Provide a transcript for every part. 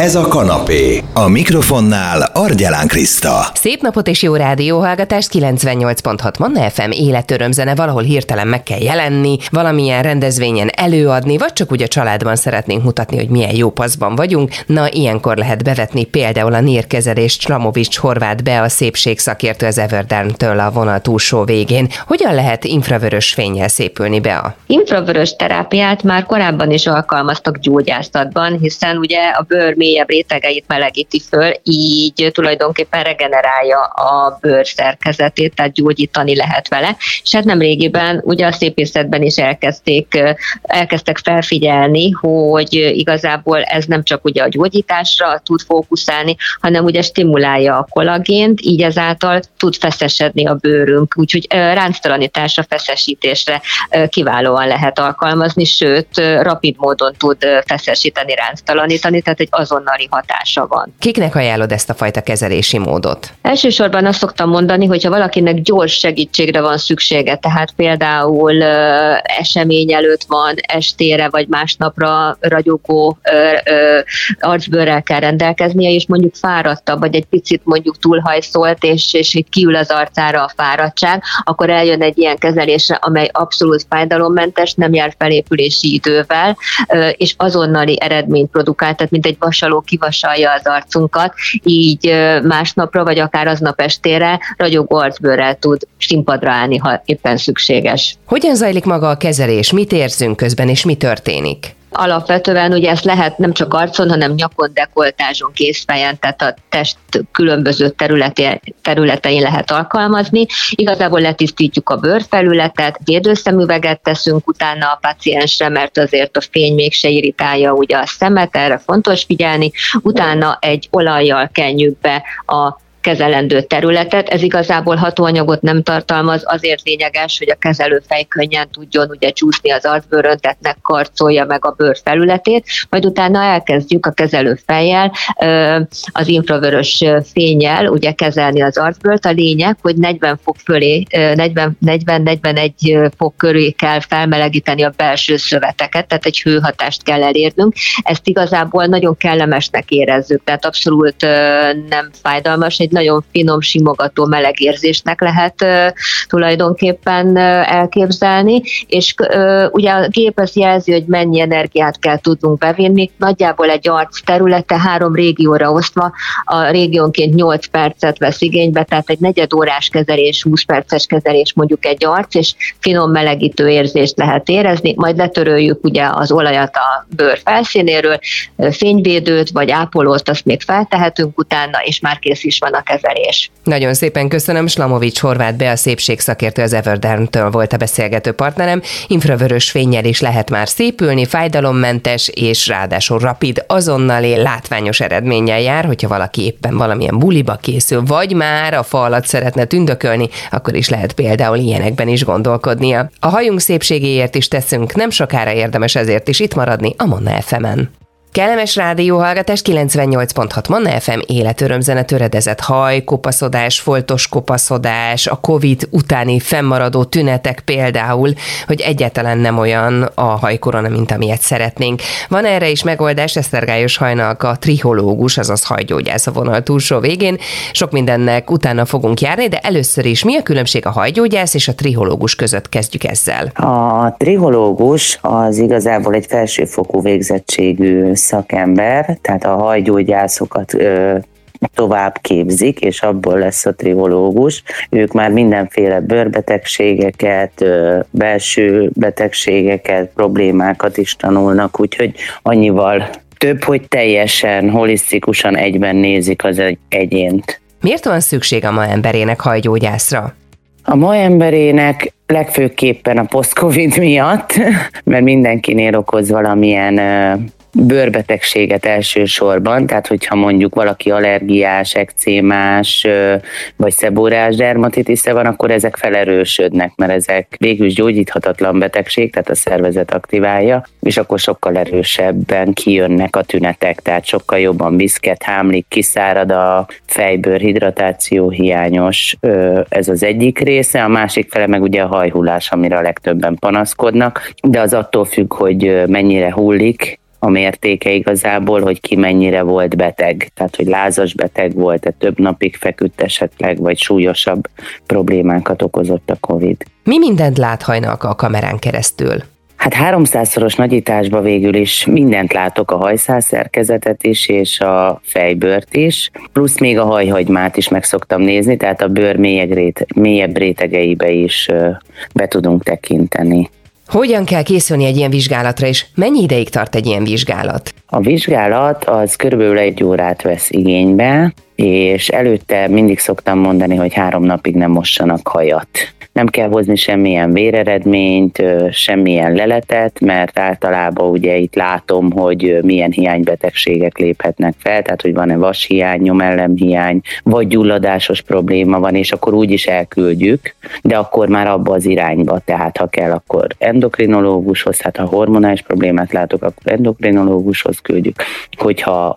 Ez a kanapé. A mikrofonnál Argyelán Kriszta. Szép napot és jó rádióhallgatást, 98.6 Manna FM életörömzene, valahol hirtelen meg kell jelenni, valamilyen rendezvényen előadni, vagy csak úgy a családban szeretnénk mutatni, hogy milyen jó paszban vagyunk. Na, ilyenkor lehet bevetni például a nérkezelést, Slamovics Horváth Bea a szépségszakértő az Everdermtől a vonal túlsó végén. Hogyan lehet infravörös fénnyel szépülni, Bea? Infravörös terápiát már korábban is alkalmaztak gyógyászatban, hiszen ugye a bőr mélyebb rétegeit melegíti föl, így tulajdonképpen regenerálja a bőr szerkezetét, tehát gyógyítani lehet vele. És hát nemrégiben ugye a szépészetben is elkezdtek felfigyelni, hogy igazából ez nem csak ugye a gyógyításra tud fókuszálni, hanem ugye stimulálja a kollagént, így ezáltal tud feszesedni a bőrünk, úgyhogy ránctalanításra, feszesítésre kiválóan lehet alkalmazni, sőt, rapid módon tud feszesíteni, ránctalanítani, tehát egy azonnali hatása van. Kiknek ajánlod ezt a fajta kezelési módot? Elsősorban azt szoktam mondani, hogyha valakinek gyors segítségre van szüksége, tehát például esemény előtt van, estére vagy másnapra ragyogó arcbőrrel kell rendelkeznie, és mondjuk fáradtabb, vagy egy picit mondjuk túlhajszolt, és így kiül az arcára a fáradtság, akkor eljön egy ilyen kezelésre, amely abszolút fájdalommentes, nem jár felépülési idővel, és azonnali eredményt produkál, tehát mint egy vasaló kivasalja az arcunkat, így másnapra, vagy akár aznap estére ragyogó arcbőrrel tud színpadra állni, ha éppen szükséges. Hogyan zajlik maga a kezelés? Mit érzünk közben, és mi történik? Alapvetően ugye ezt lehet nem csak arcon, hanem nyakon, dekoltázson, kézfejen, tehát a test különböző területein lehet alkalmazni. Igazából letisztítjuk a bőrfelületet, védőszemüveget teszünk utána a paciensre, mert azért a fény mégse irritálja ugye a szemet, erre fontos figyelni. Utána egy olajjal kenjük be a kezelendő területet. Ez igazából hatóanyagot nem tartalmaz, azért lényeges, hogy a kezelőfej könnyen tudjon ugye csúszni az arcbőrön, tehát ne karcolja meg a bőr felületét, majd utána elkezdjük a kezelőfejjel, az infravörös fénnyel ugye kezelni az arcbőrt. A lényeg, hogy 40 fok fölé, 40-41 fok köré kell felmelegíteni a belső szöveteket, tehát egy hőhatást kell elérnünk. Ezt igazából nagyon kellemesnek érezzük, tehát abszolút nem fájdalmas, egy nagyon finom, simogató, meleg érzésnek lehet tulajdonképpen elképzelni, és ugye a gép az jelzi, hogy mennyi energiát kell tudnunk bevinni, nagyjából egy arc területe 3 régióra osztva, a régiónként 8 percet vesz igénybe, tehát egy negyedórás kezelés, 20 perces kezelés mondjuk egy arc, és finom melegítő érzést lehet érezni, majd letöröljük ugye az olajat a bőr felszínéről, fényvédőt vagy ápolót, azt még feltehetünk utána, és már kész is van a kezelés. Nagyon szépen köszönöm, Slamovics Horváth Bea, a szépségszakértő az Everdermtől volt a beszélgető partnerem. Infravörös fénnyel is lehet már szépülni, fájdalommentes és ráadásul rapid, azonnali, látványos eredménnyel jár, hogyha valaki éppen valamilyen buliba készül, vagy már a fa alatt szeretne tündökölni, akkor is lehet például ilyenekben is gondolkodnia. A hajunk szépségéért is teszünk, nem sokára érdemes ezért is itt maradni a Manna FM-en. Kellemes rádióhallgatás, 98.6 Manna FM életörömzene, töredezett haj, kopaszodás, foltos kopaszodás, a Covid utáni fennmaradó tünetek például, hogy egyáltalán nem olyan a hajkorona, mint amilyet szeretnénk. Van erre is megoldás, Esztergályos Hajnalka trichológus, azaz hajgyógyász a vonal túlsó végén. Sok mindennek utána fogunk járni, de először is mi a különbség a hajgyógyász és a trichológus között? Kezdjük ezzel. A trichológus az igazából egy felsőfokú végzettségű szakember, tehát a hajgyógyászokat tovább képzik, és abból lesz a trichológus. Ők már mindenféle bőrbetegségeket, belső betegségeket, problémákat is tanulnak, úgyhogy annyival több, hogy teljesen, holisztikusan egyben nézik az egyént. Miért van szükség a ma emberének hajgyógyászra? A ma emberének legfőképpen a post-covid miatt, mert mindenkinél okoz valamilyen bőrbetegséget elsősorban, tehát hogyha mondjuk valaki allergiás, ekcémás vagy szeborás dermatitisza van, akkor ezek felerősödnek, mert ezek végül is gyógyíthatatlan betegség, tehát a szervezet aktiválja, és akkor sokkal erősebben kijönnek a tünetek, tehát sokkal jobban viszket, hámlik, kiszárad a fejbőr, hidratáció hiányos, ez az egyik része, a másik fele meg ugye a hajhullás, amire a legtöbben panaszkodnak, de az attól függ, hogy mennyire hullik a mértéke igazából, hogy ki mennyire volt beteg. Tehát, hogy lázas beteg volt, több napig feküdt esetleg, vagy súlyosabb problémákat okozott a COVID. Mi mindent lát Hajnalka a kamerán keresztül? Hát 300-szoros nagyításba végül is mindent látok, a hajszál szerkezetet is, és a fejbőrt is, plusz még a hajhagymát is meg szoktam nézni, tehát a bőr mélyebb rétegeibe is be tudunk tekinteni. Hogyan kell készülni egy ilyen vizsgálatra, és mennyi ideig tart egy ilyen vizsgálat? A vizsgálat az körülbelül 1 órát vesz igénybe, és előtte mindig szoktam mondani, hogy 3 napig nem mossanak hajat. Nem kell hozni semmilyen véreredményt, semmilyen leletet, mert általában ugye itt látom, hogy milyen hiánybetegségek léphetnek fel, tehát hogy van-e vashiány, nyomellemhiány, vagy gyulladásos probléma van, és akkor úgy is elküldjük, de akkor már abba az irányba, tehát ha kell, akkor endokrinológushoz, hát ha hormonális problémát látok, akkor endokrinológushoz küldjük, hogyha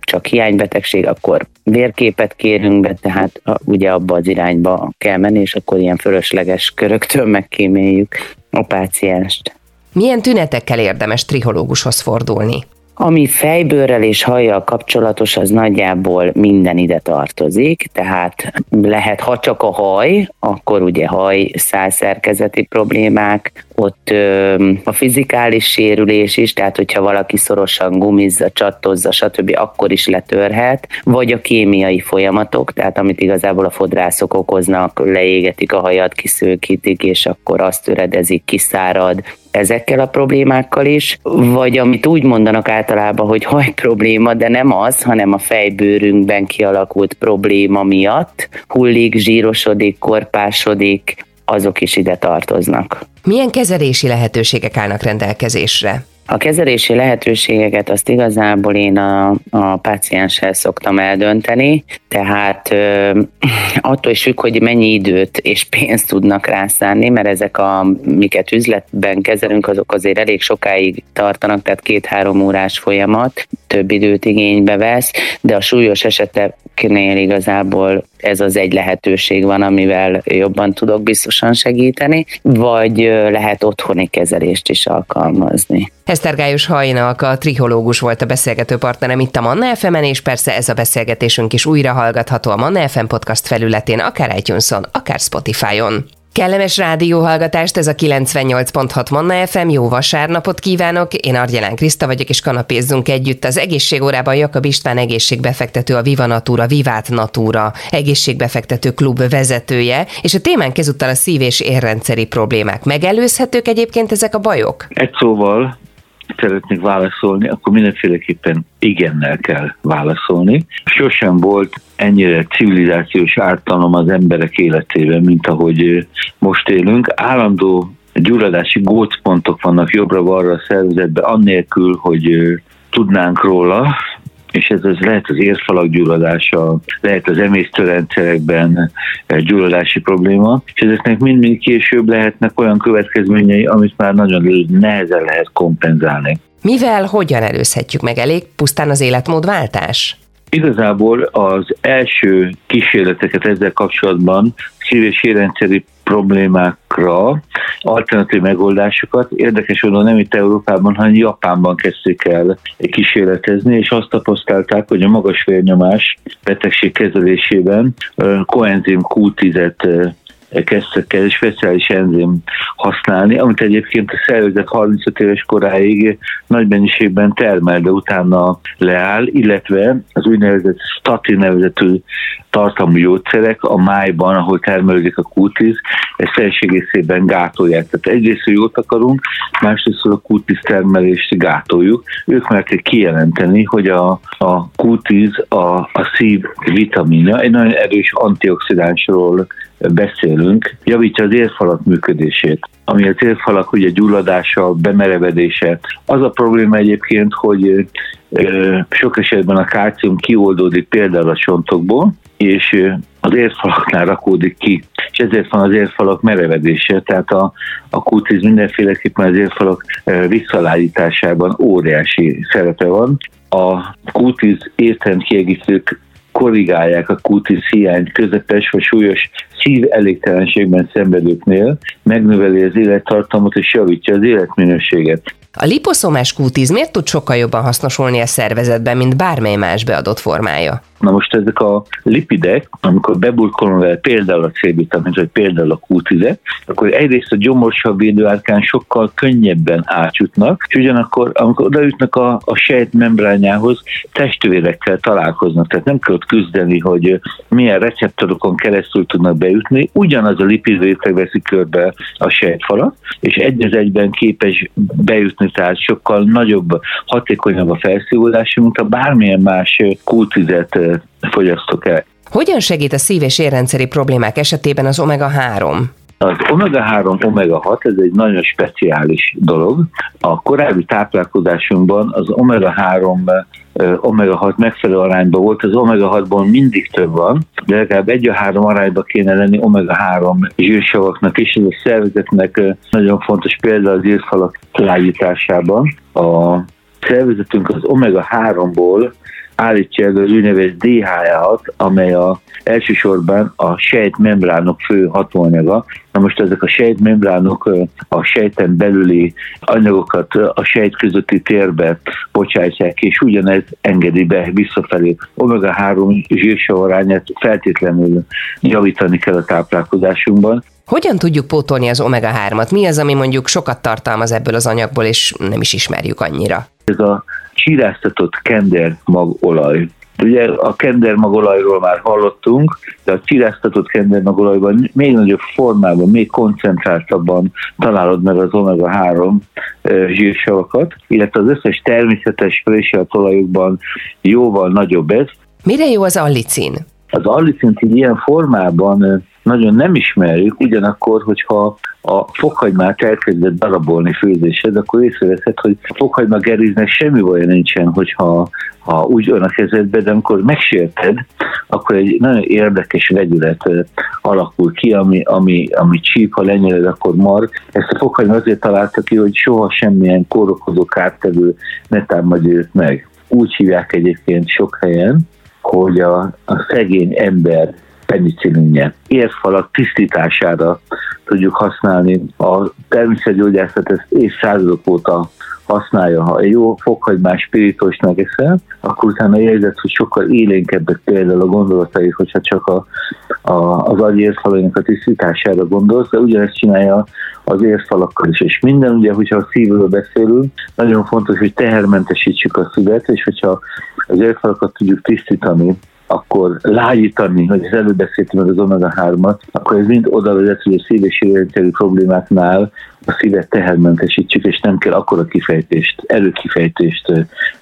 csak hiánybetegség, akkor vérképet kérünk be, tehát ugye abba az irányba kell menni, és akkor ilyen fölösleges köröktől megkíméljük a pácienst. Milyen tünetekkel érdemes trichológushoz fordulni? Ami fejbőrrel és hajjal kapcsolatos, az nagyjából minden ide tartozik, tehát lehet, ha csak a haj, akkor ugye hajszálszerkezeti problémák, ott a fizikális sérülés is, tehát hogyha valaki szorosan gumizza, csattozza, stb., akkor is letörhet, vagy a kémiai folyamatok, tehát amit igazából a fodrászok okoznak, leégetik a hajat, kiszőkítik, és akkor azt töredezik, kiszárad, ezekkel a problémákkal is, vagy amit úgy mondanak általában, hogy haj probléma, de nem az, hanem a fejbőrünkben kialakult probléma miatt hullik, zsírosodik, korpásodik, azok is ide tartoznak. Milyen kezelési lehetőségek állnak rendelkezésre? A kezelési lehetőségeket azt igazából én a pácienssel szoktam eldönteni, tehát attól is függ, hogy mennyi időt és pénzt tudnak rászánni, mert ezek, amiket üzletben kezelünk, azok azért elég sokáig tartanak, tehát 2-3 órás folyamat, több időt igénybe vesz, de a súlyos eseteknél igazából ez az egy lehetőség van, amivel jobban tudok biztosan segíteni, vagy lehet otthoni kezelést is alkalmazni. Esztergályos Hajnalka trichológus volt a beszélgető partnerem itt a Manna FM-en, és persze ez a beszélgetésünk is újra hallgatható a Manna FM podcast felületén, akár iTunes-on, akár Spotify-on. Kellemes rádióhallgatást, ez a 98.6 Manna FM, jó vasárnapot kívánok, én Argyelán Kriszta vagyok, és kanapézzunk együtt. Az egészségórában Jakab István egészségbefektető, a Viva Natura, Vivát Natura egészségbefektető klub vezetője, és a témánk ezúttal a szív- és érrendszeri problémák. Megelőzhetők egyébként ezek a bajok? Egy szóval szeretnék válaszolni, akkor mindenféleképpen igennel kell válaszolni. Sosem volt ennyire civilizációs ártalom az emberek életében, mint ahogy most élünk. Állandó gyulladási gócpontok vannak jobbra-balra a szervezetben, annélkül, hogy tudnánk róla, és ez lehet az érfalak gyulladása, lehet az emésztőrendszerekben gyulladási probléma, és ezeknek mind-mind később lehetnek olyan következményei, amit már nagyon nehezen lehet kompenzálni. Mivel, hogyan előzhetjük meg? Elég pusztán az életmódváltás? Igazából az első kísérleteket ezzel kapcsolatban szív- és érrendszeri problémákra alternatív megoldásokat érdekes módon nem itt Európában, hanem Japánban kezdték el kísérletezni, és azt tapasztalták, hogy a magas vérnyomás betegség kezelésében koenzim Q10-et kezdtek el speciális enzim használni, amit egyébként a szervezet 35 éves koráig nagy mennyiségben termel, de utána leáll, illetve az úgynevezett statin nevezetű tartalmú gyógyszerek a májban, ahol termelődik a Q10, ezt teljes egészében gátolják. Tehát egyrészt jót akarunk, másrészt a Q10 termelést gátoljuk. Ők merték kijelenteni, hogy a Q10 a szív vitamina, egy nagyon erős antioxidánsról beszélünk, javítja az érfalak működését, ami az érfalak ugye gyulladása, bemerevedése. Az a probléma egyébként, hogy sok esetben a kálcium kioldódik például a csontokból, és az érfalaknál rakódik ki, és ezért van az érfalak merevedése, tehát a Q10 mindenféleképpen az érfalak visszalágyításában óriási szerepe van. A Q10 étrendkiegészítők korrigálják a Q10 hiányt közepes vagy súlyos szív elégtelenségben szenvedőknél, megnöveli az élettartamot és javítja az életminőséget. A liposzomás kútíz miért tud sokkal jobban hasznosulni a szervezetben, mint bármely más beadott formája? Na most ezek a lipidek, amikor beburkolom vele például a C-vitamint, vagy például a Q10-et, akkor egyrészt a gyomorsabb védőárkán sokkal könnyebben átjutnak, és ugyanakkor, amikor odaütnek a sejt membrányához, testvérekkel találkoznak, tehát nem kell ott küzdeni, hogy milyen receptorokon keresztül tudnak bejutni, ugyanaz a lipid réteg veszi körbe a sejtfalat, és egy az egyben képes bejutni, tehát sokkal nagyobb, hatékonyabb a felszívódás, mint a bármilyen más Q10-et fogyasztok el. Hogyan segít a szív- és érrendszeri problémák esetében az omega-3? Az omega-3, omega-6, ez egy nagyon speciális dolog. A korábbi táplálkozásunkban az omega-3 omega-6 megfelelő arányban volt, az omega-6-ból mindig több van, de legalább 1:3 arányban kéne lenni omega-3 zsírsavaknak is, ez a szervezetnek nagyon fontos példa az írfalak lágyításában. A szervezetünk az omega-3-ból állítja elő az úgynevezett DHA-t, amely elsősorban a sejtmembránok fő hatóanyaga. Na most ezek a sejtmembránok a sejten belüli anyagokat a sejt közötti térbe bocsátják, és ugyanez engedi be visszafelé. Omega-3 zsírsav arányát feltétlenül javítani kell a táplálkozásunkban. Hogyan tudjuk pótolni az omega-3-at? Mi az, ami mondjuk sokat tartalmaz ebből az anyagból, és nem is ismerjük annyira? Ez a csiráztatott kendermagolaj. Ugye a kendermagolajról már hallottunk, de a csiráztatott kendermagolajban még nagyobb formában, még koncentráltabban találod meg az omega-3 zsírsavakat, illetve az összes természetes fölsélt olajokban jóval nagyobb ez. Mire jó az allicin? Az allicint ilyen formában nagyon nem ismerjük, ugyanakkor, hogyha a fokhagymát elkezdett darabolni főzésed, akkor észreveszed, hogy a fokhagyma geriznek semmi baj nincsen, hogyha úgy van a kezedbe, de amikor megsérted, akkor egy nagyon érdekes vegyület alakul ki, ami csíp, ha lenyeled, akkor mar. Ezt a fokhagyma azért találta ki, hogy soha semmilyen kórokozó kártevő ne támadja őt meg. Úgy hívják egyébként sok helyen, hogy a szegény ember penicillinje. Érfalak tisztítására tudjuk használni. A természetgyógyászat ezt évszázadok óta használja. Ha egy jó fokhagymás spiritós megeszel, akkor utána érzed, hogy sokkal élénkebbek például a gondolataid, hogyha csak az agy érfalainak a tisztítására gondolsz, de ugyanezt csinálja az érfalakkal is. És minden, ugye, hogyha a szívről beszélünk, nagyon fontos, hogy tehermentesítsük a szívet, és hogyha az érfalakat tudjuk tisztítani, akkor lágyítani, hogy az előbb beszéltem meg az omega-3-at, akkor ez mind oda vezet, hogy a szív- és érrendszeri problémáknál a szívet tehermentesítsük, és nem kell akkora kifejtést, előkifejtést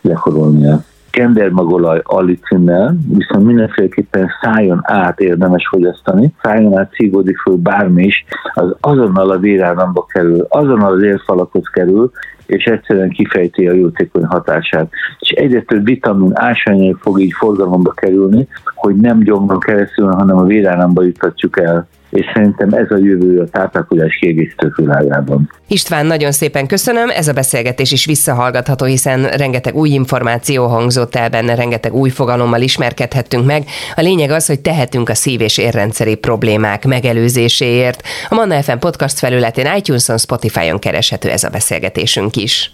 gyakorolnia. Kendermagolaj allicinnel viszont mindenféleképpen szájon át érdemes fogyasztani, szájon át szívódik föl bármi is, az azonnal a véráramba kerül, azonnal az érfalakhoz kerül, és egyszerűen kifejti a jótékony hatását. És egyre több vitamin, ásványanyag fog így forgalomba kerülni, hogy nem gyomron keresztül, hanem a véráramba juttatjuk el. És szerintem ez a jövő a táplálkozás kiegészítő világában. István, nagyon szépen köszönöm, ez a beszélgetés is visszahallgatható, hiszen rengeteg új információ hangzott el benne, rengeteg új fogalommal ismerkedhettünk meg. A lényeg az, hogy tehetünk a szív- és érrendszeri problémák megelőzéséért. A Manna FM podcast felületén, iTunes-on, Spotify-on kereshető ez a beszélgetésünk is.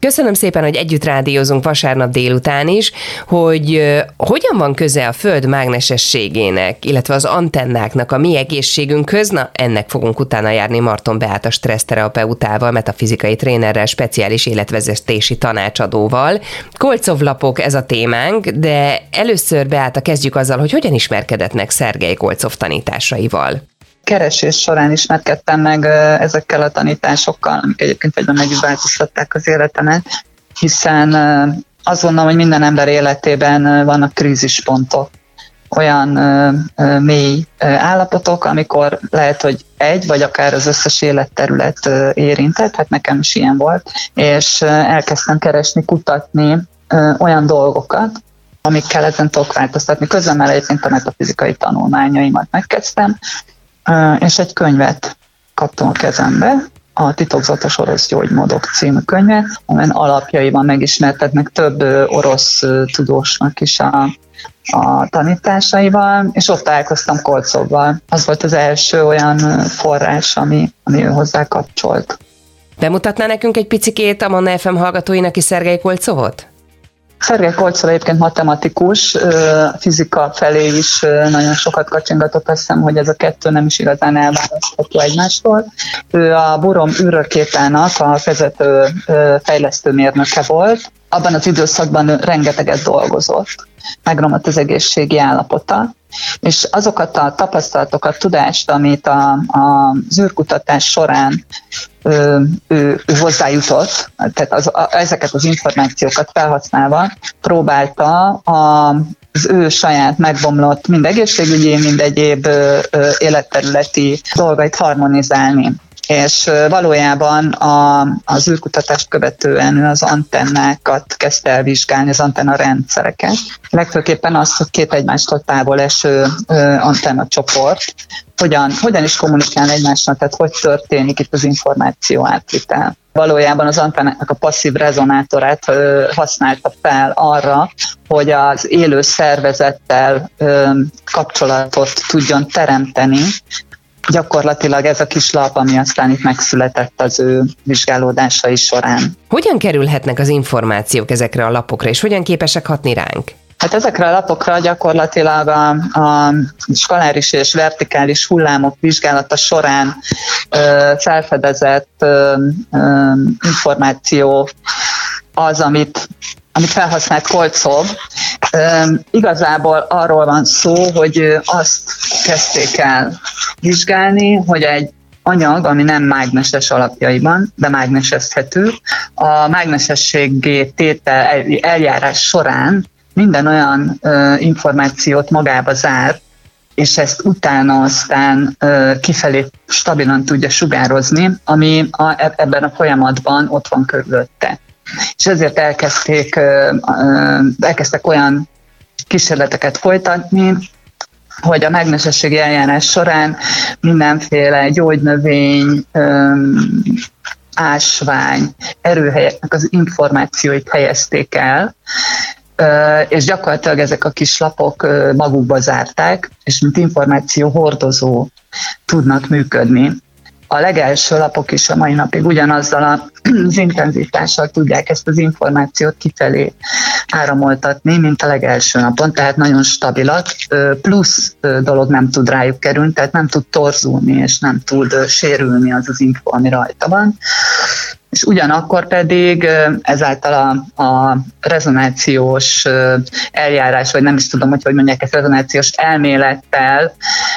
Köszönöm szépen, hogy együtt rádiózunk vasárnap délután is, hogy hogyan van köze a Föld mágnesességének, illetve az antennáknak a mi egészségünkhöz. Na, ennek fogunk utána járni Marton Beáta stresszterapeutával, metafizikai trénerrel, speciális életvezetési tanácsadóval. Kolcov lapok ez a témánk, de először, Beáta, kezdjük azzal, hogy hogyan ismerkedett meg Szergej Kolcov tanításaival. Keresés során ismerkedtem meg ezekkel a tanításokkal, amik egyébként egyben meg is változtatták az életemet, hiszen azt gondolom, hogy minden ember életében vannak krízispontok, olyan mély állapotok, amikor lehet, hogy egy vagy akár az összes életterület érintett, hát nekem is ilyen volt, és elkezdtem keresni, kutatni olyan dolgokat, amikkel ezen tudok változtatni. Közben már egyébként a metafizikai tanulmányaimat megkezdtem, és egy könyvet kaptam a kezembe, a Titokzatos orosz gyógymódok című könyvet, amelyen alapjaiban megismertetnek több orosz tudósnak is a tanításaival, és ott találkoztam Kolcovval. Az volt az első olyan forrás, ami hozzá kapcsolt. Bemutatná nekünk egy picikét a Manna FM hallgatóinak is Szergej Kolcovot? Szergej Kolcov egyébként matematikus, fizika felé is nagyon sokat kacsingatott, azt hiszem, hogy ez a kettő nem is igazán elválasztható egymástól. Ő a Burom űrrakétának a vezető fejlesztőmérnöke volt, abban az időszakban rengeteget dolgozott, megromlott az egészségi állapota, és azokat a tapasztalatokat, tudást, amit az űrkutatás során ő hozzájutott, tehát ezeket az információkat felhasználva próbálta az ő saját megbomlott mind egészségügyi, mind egyéb életterületi dolgait harmonizálni. És valójában az űrkutatást követően az antennákat kezdte el vizsgálni, az antenna rendszereket. Legfőképpen azt, hogy két egymástól távol eső antenna csoport, hogyan is kommunikál egymásnak, tehát hogy történik itt az információ átvitel. Valójában az antennának a passzív rezonátorát használta fel arra, hogy az élő szervezettel kapcsolatot tudjon teremteni. Gyakorlatilag ez a kis lap, ami aztán itt megszületett az ő vizsgálódásai során. Hogyan kerülhetnek az információk ezekre a lapokra, és hogyan képesek hatni ránk? Hát ezekre a lapokra gyakorlatilag a skaláris és vertikális hullámok vizsgálata során felfedezett információ az, amit felhasznált Kolcov. Igazából arról van szó, hogy azt kezdték el vizsgálni, hogy egy anyag, ami nem mágneses alapjaiban, de mágnesezhető, a mágnesességgé tétel eljárás során minden olyan információt magába zár, és ezt utána aztán kifelé stabilan tudja sugározni, ami ebben a folyamatban ott van körülötte. És ezért elkezdtek olyan kísérleteket folytatni, hogy a mágnesességi eljárás során mindenféle gyógynövény, ásvány, erőhelyeknek az információit helyezték el, és gyakorlatilag ezek a kis lapok magukba zárták, és mint információ hordozó tudnak működni. A legelső lapok is a mai napig ugyanazzal az intenzitással tudják ezt az információt kifelé áramoltatni, mint a legelső napon, tehát nagyon stabilak, plusz dolog nem tud rájuk kerülni, tehát nem tud torzulni, és nem tud sérülni az az info, ami rajta van. És ugyanakkor pedig ezáltal a rezonációs eljárás, vagy nem is tudom, hogy mondják ezt, rezonációs elmélettel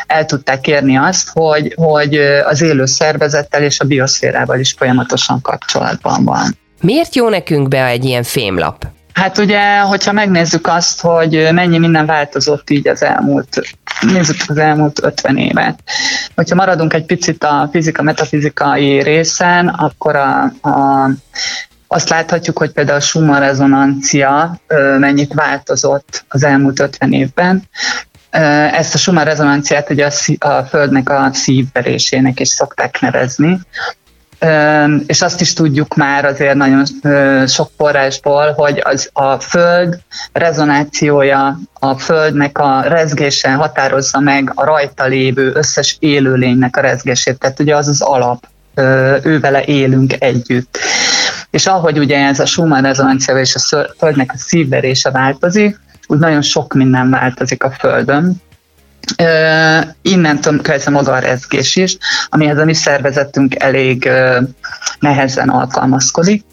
el tudták érni azt, hogy az élő szervezettel és a bioszférával is folyamatosan kapcsolatban van. Miért jó nekünk be egy ilyen fémlap? Hát ugye, hogyha megnézzük azt, hogy mennyi minden változott így nézzük az elmúlt 50 évet. Hogyha maradunk egy picit a fizika-metafizikai részen, akkor azt láthatjuk, hogy például a Schumann-rezonancia mennyit változott az elmúlt 50 évben. Ezt a Schumann-rezonanciát ugye a Földnek a szívverésének is szokták nevezni. És azt is tudjuk már azért nagyon sok forrásból, hogy a Föld rezonációja, a Földnek a rezgése határozza meg a rajta lévő összes élőlénynek a rezgését. Tehát ugye az az alap, ővele élünk együtt. És ahogy ugye ez a Schumann-rezonancia és a Földnek a szívverése változik, úgy nagyon sok minden változik a Földön. Innentől kezdve maga a rezgés is, amihez a mi szervezetünk elég nehezen alkalmazkodik.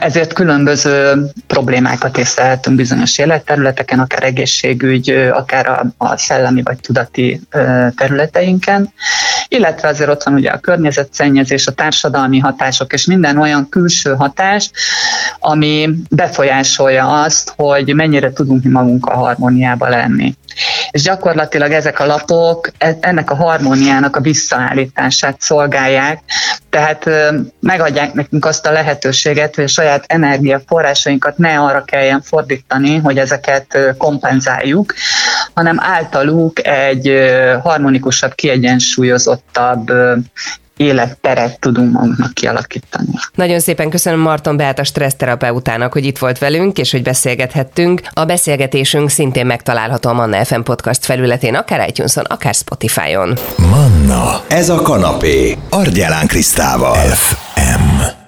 Ezért különböző problémákat észlelhetünk bizonyos életterületeken, akár egészségügy, akár a szellemi vagy tudati területeinken. Illetve azért ott van ugye a környezetszennyezés, a társadalmi hatások, és minden olyan külső hatás, ami befolyásolja azt, hogy mennyire tudunk mi magunkkal harmóniába lenni. És gyakorlatilag ezek a lapok ennek a harmóniának a visszaállítását szolgálják, tehát megadják nekünk azt a lehetőséget, hogy a saját energiaforrásainkat ne arra kelljen fordítani, hogy ezeket kompenzáljuk, hanem általuk egy harmonikusabb, kiegyensúlyozottabb életteret tudunk magunknak kialakítani. Nagyon szépen köszönöm Marton Beáta stresszterapeutának, hogy itt volt velünk, és hogy beszélgethettünk. A beszélgetésünk szintén megtalálható a Manna FM podcast felületén, akár iTunes-on, akár Spotify-on. Manna, ez a kanapé, Argyelán Krisztával FM.